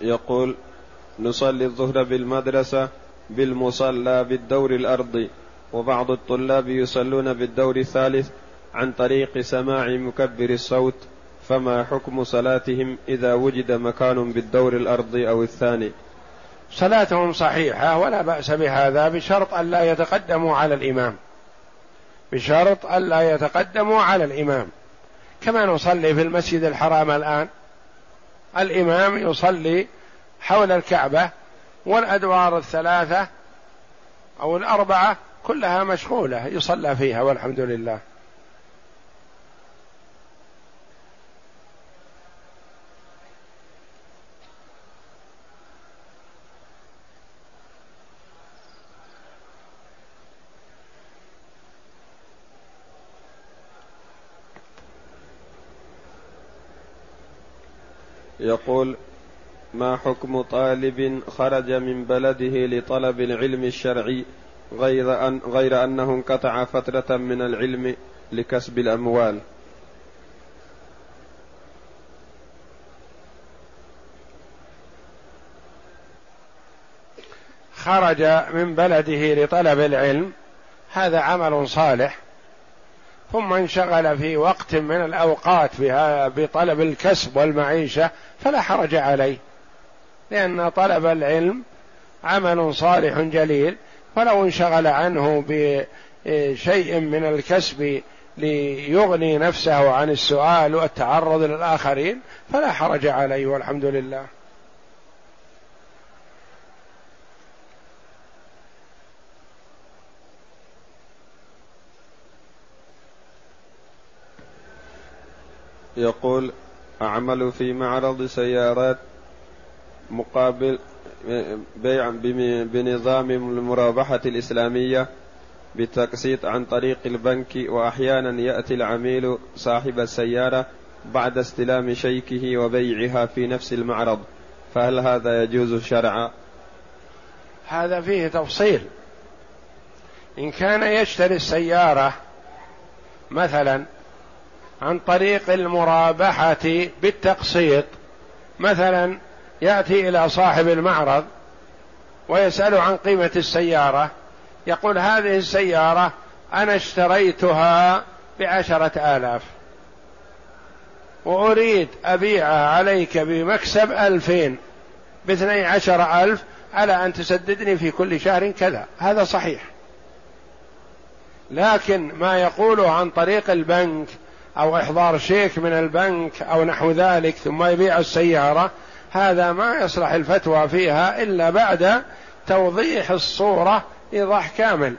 يقول: نصلي الظهر بالمدرسة بالمصلى بالدور الأرضي، وبعض الطلاب يصلون بالدور الثالث عن طريق سماع مكبر الصوت، فما حكم صلاتهم إذا وجد مكان بالدور الأرضي أو الثاني؟ صلاتهم صحيحة ولا بأس بهذا، بشرط ألا يتقدموا على الإمام، بشرط ألا يتقدموا على الإمام، كما نصلي في المسجد الحرام الآن. الإمام يصلي حول الكعبة، والأدوار الثلاثة أو الأربعة كلها مشغولة يصلى فيها، والحمد لله. يقول: ما حكم طالب خرج من بلده لطلب العلم الشرعي غير, أن غير أنه انقطع فترة من العلم لكسب الأموال؟ خرج من بلده لطلب العلم، هذا عمل صالح، ثم انشغل في وقت من الأوقات بطلب الكسب والمعيشة فلا حرج عليه، لأن طلب العلم عمل صالح جليل، ولو انشغل عنه بشيء من الكسب ليغني نفسه عن السؤال والتعرض للآخرين فلا حرج عليه، والحمد لله. يقول: أعمل في معرض سيارات مقابل بيع بنظام المرابحة الإسلامية بتقسيط عن طريق البنك، وأحيانا يأتي العميل صاحب السيارة بعد استلام شيكه وبيعها في نفس المعرض، فهل هذا يجوز شرعا؟ هذا فيه تفصيل. إن كان يشتري السيارة مثلا عن طريق المرابحة بالتقسيط، مثلا يأتي إلى صاحب المعرض ويسأل عن قيمة السيارة، يقول: هذه السيارة أنا اشتريتها بعشرة آلاف وأريد أبيعها عليك بمكسب ألفين باثني عشر ألف على أن تسددني في كل شهر كذا، هذا صحيح. لكن ما يقوله عن طريق البنك أو إحضار شيك من البنك أو نحو ذلك ثم يبيع السيارة، هذا ما يصلح الفتوى فيها إلا بعد توضيح الصورة إيضاح كامل.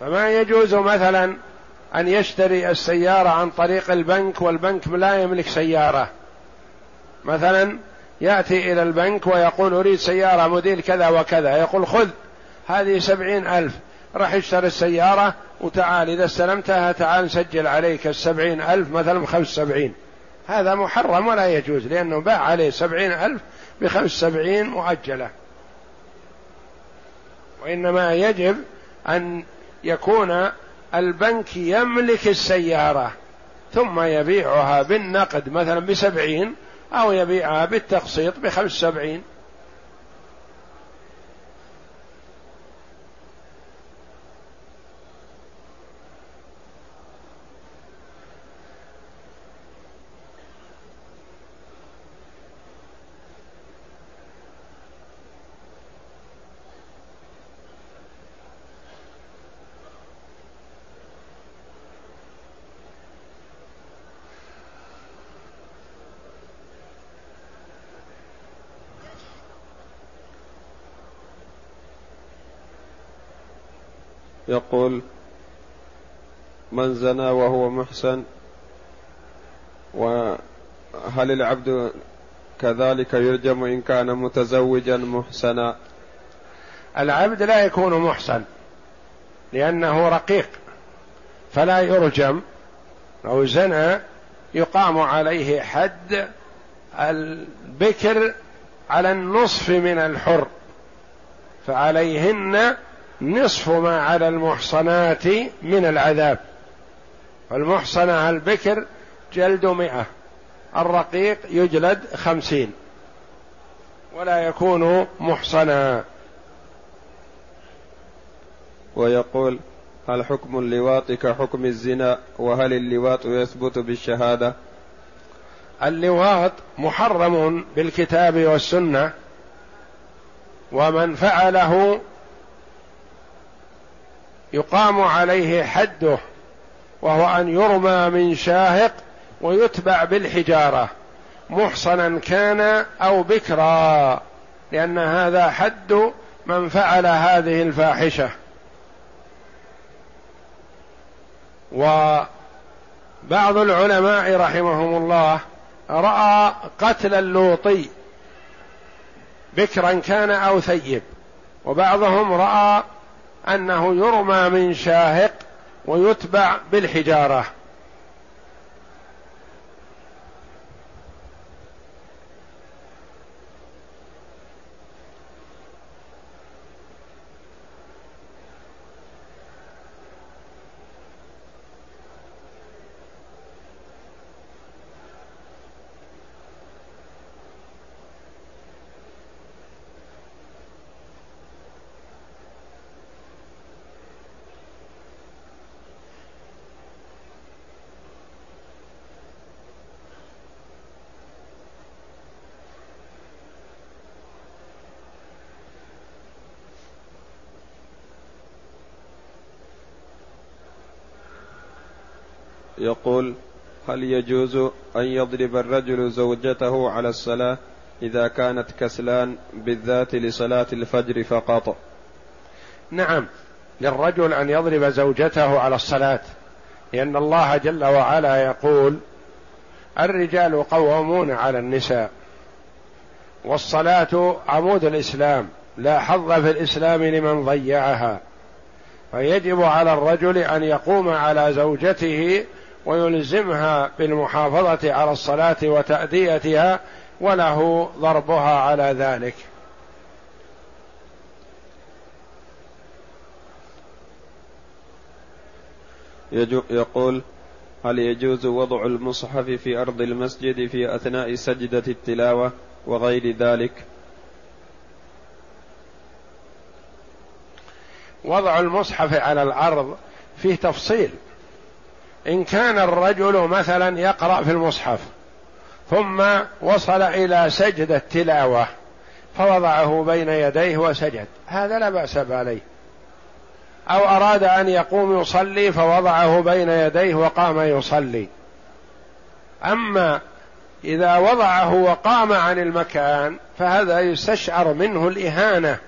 فما يجوز مثلا أن يشتري السيارة عن طريق البنك والبنك لا يملك سيارة، مثلا يأتي إلى البنك ويقول: أريد سيارة موديل كذا وكذا، يقول: خذ هذه سبعين ألف راح يشتري السيارة، وتعال إذا استلمتها تعال نسجل عليك السبعين ألف مثلا خمس سبعين، هذا محرم ولا يجوز، لأنه باع عليه سبعين ألف بخمس سبعين مؤجلة. وإنما يجب أن يكون البنك يملك السيارة ثم يبيعها بالنقد مثلا بسبعين، أو يبيعها بالتقسيط بخمس سبعين. يقول: من زنى وهو محسن؟ وهل العبد كذلك يرجم إن كان متزوجا محسنا؟ العبد لا يكون محسن لأنه رقيق فلا يرجم، أو زنى يقام عليه حد البكر على النصف من الحر، فعليهن نصف ما على المحصنات من العذاب. فالمحصنة البكر جلد مئة، الرقيق يجلد خمسين ولا يكون محصنا. ويقول: هل حكم اللواط كحكم الزنا؟ وهل اللواط يثبت بالشهادة؟ اللواط محرم بالكتاب والسنة، ومن فعله يقام عليه حده، وهو أن يرمى من شاهق ويتبع بالحجارة محصنا كان أو بكرا، لأن هذا حد من فعل هذه الفاحشة. وبعض العلماء رحمهم الله رأى قتل اللوطي بكرا كان أو ثيب، وبعضهم رأى أنه يرمى من شاهق ويتبع بالحجارة. يقول: هل يجوز أن يضرب الرجل زوجته على الصلاة إذا كانت كسلان بالذات لصلاة الفجر فقط؟ نعم، للرجل أن يضرب زوجته على الصلاة، لأن الله جل وعلا يقول: الرجال قوامون على النساء، والصلاة عمود الإسلام لا حظ في الإسلام لمن ضيعها. فيجب على الرجل أن يقوم على زوجته ويلزمها بالمحافظة على الصلاة وتأديتها، وله ضربها على ذلك. يقول: هل يجوز وضع المصحف في أرض المسجد في أثناء سجدة التلاوة وغير ذلك؟ وضع المصحف على الأرض فيه تفصيل. إن كان الرجل مثلا يقرأ في المصحف ثم وصل إلى سجدة تلاوة فوضعه بين يديه وسجد، هذا لا بأس عليه. أو أراد أن يقوم يصلي فوضعه بين يديه وقام يصلي. أما إذا وضعه وقام عن المكان فهذا يستشعر منه الإهانة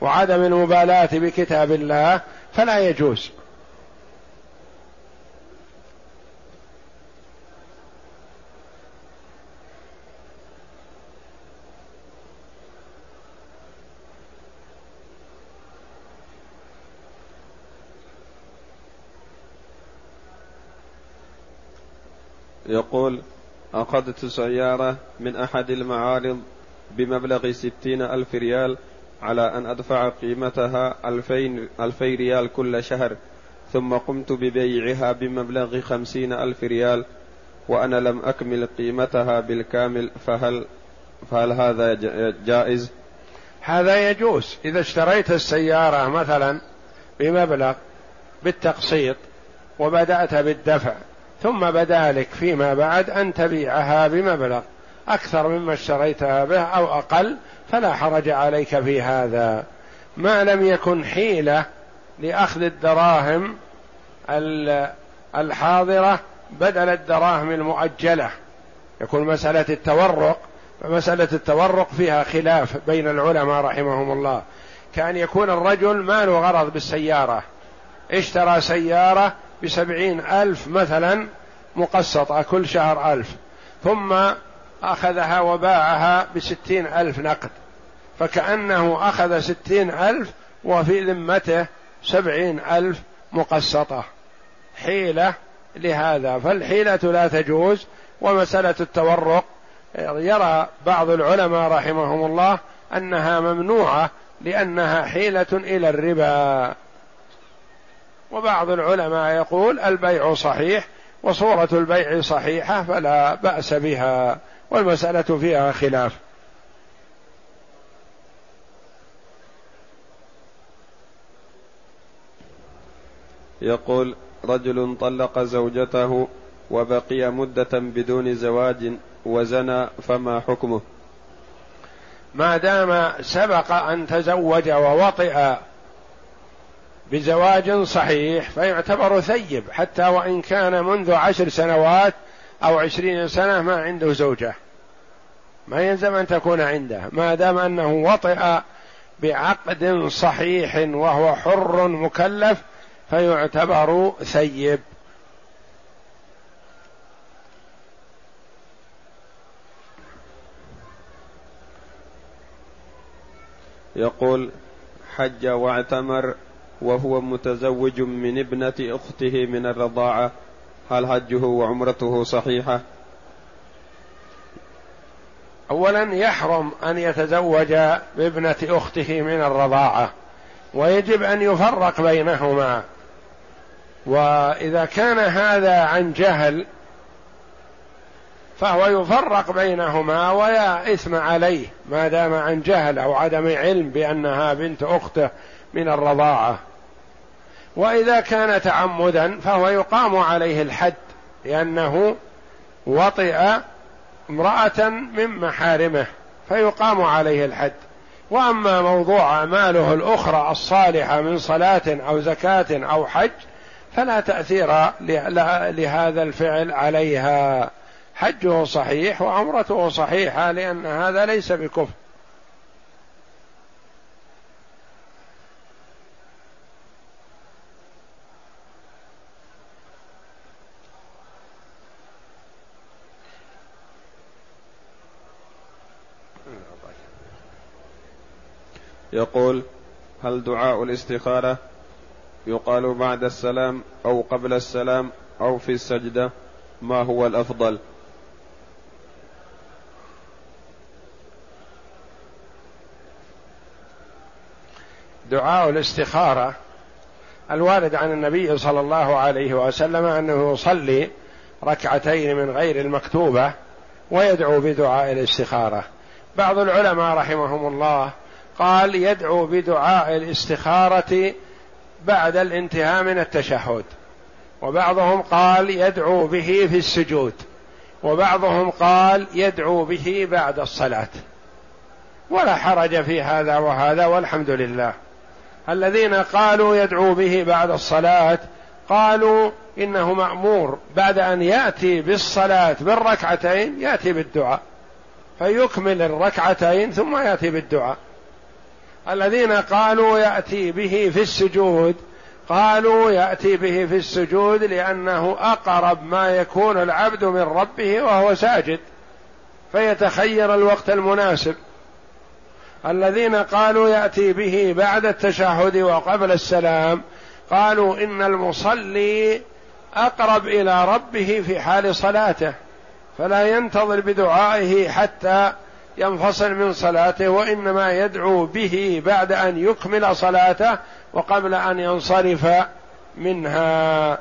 وعدم المبالاة بكتاب الله، فلا يجوز. يقول: أخذت سيارة من أحد المعارض بمبلغ ستين ألف ريال على أن أدفع قيمتها ألفين, ألفين ريال كل شهر، ثم قمت ببيعها بمبلغ خمسين ألف ريال وأنا لم أكمل قيمتها بالكامل، فهل, فهل هذا جائز؟ هذا يجوز. إذا اشتريت السيارة مثلا بمبلغ بالتقسيط وبدأت بالدفع، ثم بدا لك فيما بعد أن تبيعها بمبلغ أكثر مما اشتريتها به أو أقل، فلا حرج عليك في هذا، ما لم يكن حيلة لأخذ الدراهم الحاضرة بدل الدراهم المؤجلة. يكون مسألة التورق، فمسألة التورق فيها خلاف بين العلماء رحمهم الله، كأن يكون الرجل ما له غرض بالسيارة، اشترى سيارة بسبعين ألف مثلا مقسطة كل شهر ألف، ثم أخذها وباعها بستين ألف نقد، فكأنه أخذ ستين ألف وفي ذمته سبعين ألف مقسطة، حيلة لهذا. فالحيلة لا تجوز. ومسألة التورق يرى بعض العلماء رحمهم الله أنها ممنوعة لأنها حيلة إلى الربا، وبعض العلماء يقول البيع صحيح وصورة البيع صحيحة فلا بأس بها، والمسألة فيها خلاف. يقول: رجل طلق زوجته وبقي مدة بدون زواج وزنى فما حكمه؟ ما دام سبق أن تزوج ووطئ بزواج صحيح فيعتبر ثيب، حتى وإن كان منذ عشر سنوات أو عشرين سنة ما عنده زوجة، ما يلزم أن تكون عنده، ما دام أنه وطئ بعقد صحيح وهو حر مكلف فيعتبر ثيب. يقول: حج واعتمر وهو متزوج من ابنة أخته من الرضاعة، هل حجه وعمرته صحيحة؟ أولا يحرم أن يتزوج بابنة أخته من الرضاعة، ويجب أن يفرق بينهما، وإذا كان هذا عن جهل فهو يفرق بينهما ولا إثم عليه ما دام عن جهل أو عدم علم بأنها بنت أخته من الرضاعة. وإذا كان تعمدا فهو يقام عليه الحد، لأنه وطئ امرأة من محارمه فيقام عليه الحد. وأما موضوع أعماله الأخرى الصالحة من صلاة أو زكاة أو حج فلا تأثير لهذا الفعل عليها، حجه صحيح وعمرته صحيحة لأن هذا ليس بكفر. يقول: هل دعاء الاستخارة يقال بعد السلام أو قبل السلام أو في السجدة؟ ما هو الأفضل؟ دعاء الاستخارة الوارد عن النبي صلى الله عليه وسلم أنه يصلي ركعتين من غير المكتوبة ويدعو بدعاء الاستخارة. بعض العلماء رحمهم الله قال يدعو بدعاء الاستخارة بعد الانتهاء من التشهد، وبعضهم قال يدعو به في السجود، وبعضهم قال يدعو به بعد الصلاة، ولا حرج في هذا وهذا والحمد لله. الذين قالوا يدعو به بعد الصلاة قالوا إنه مأمور بعد أن يأتي بالصلاة بالركعتين يأتي بالدعاء فيكمل الركعتين ثم يأتي بالدعاء. الذين قالوا يأتي به في السجود قالوا يأتي به في السجود لأنه أقرب ما يكون العبد من ربه وهو ساجد فيتخير الوقت المناسب. الذين قالوا يأتي به بعد التشهد وقبل السلام قالوا إن المصلي أقرب إلى ربه في حال صلاته فلا ينتظر بدعائه حتى ينفصل من صلاته، وإنما يدعو به بعد أن يكمل صلاته وقبل أن ينصرف منها.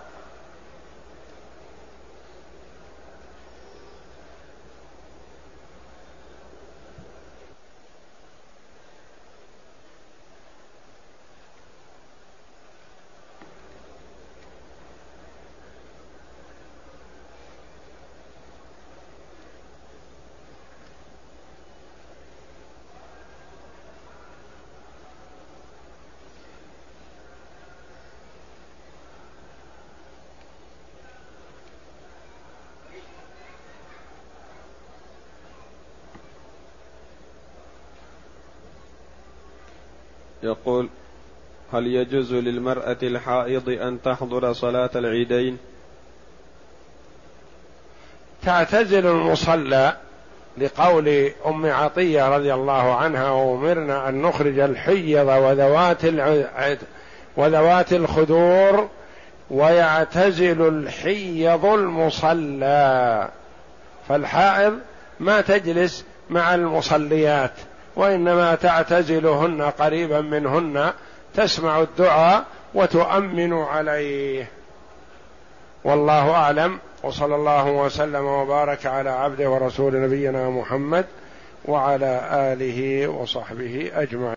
يقول: هل يجوز للمرأة الحائض أن تحضر صلاة العيدين؟ تعتزل المصلى لقول أم عطية رضي الله عنها: وأمرنا أن نخرج الحيض وذوات وذوات الخدور، ويعتزل الحيض المصلى، فالحائض ما تجلس مع المصليات، وإنما تعتزلهن قريبا منهن، تسمع الدعاء وتؤمن عليه. والله أعلم، وصلى الله وسلم وبارك على عبده ورسول نبينا محمد وعلى آله وصحبه أجمعين.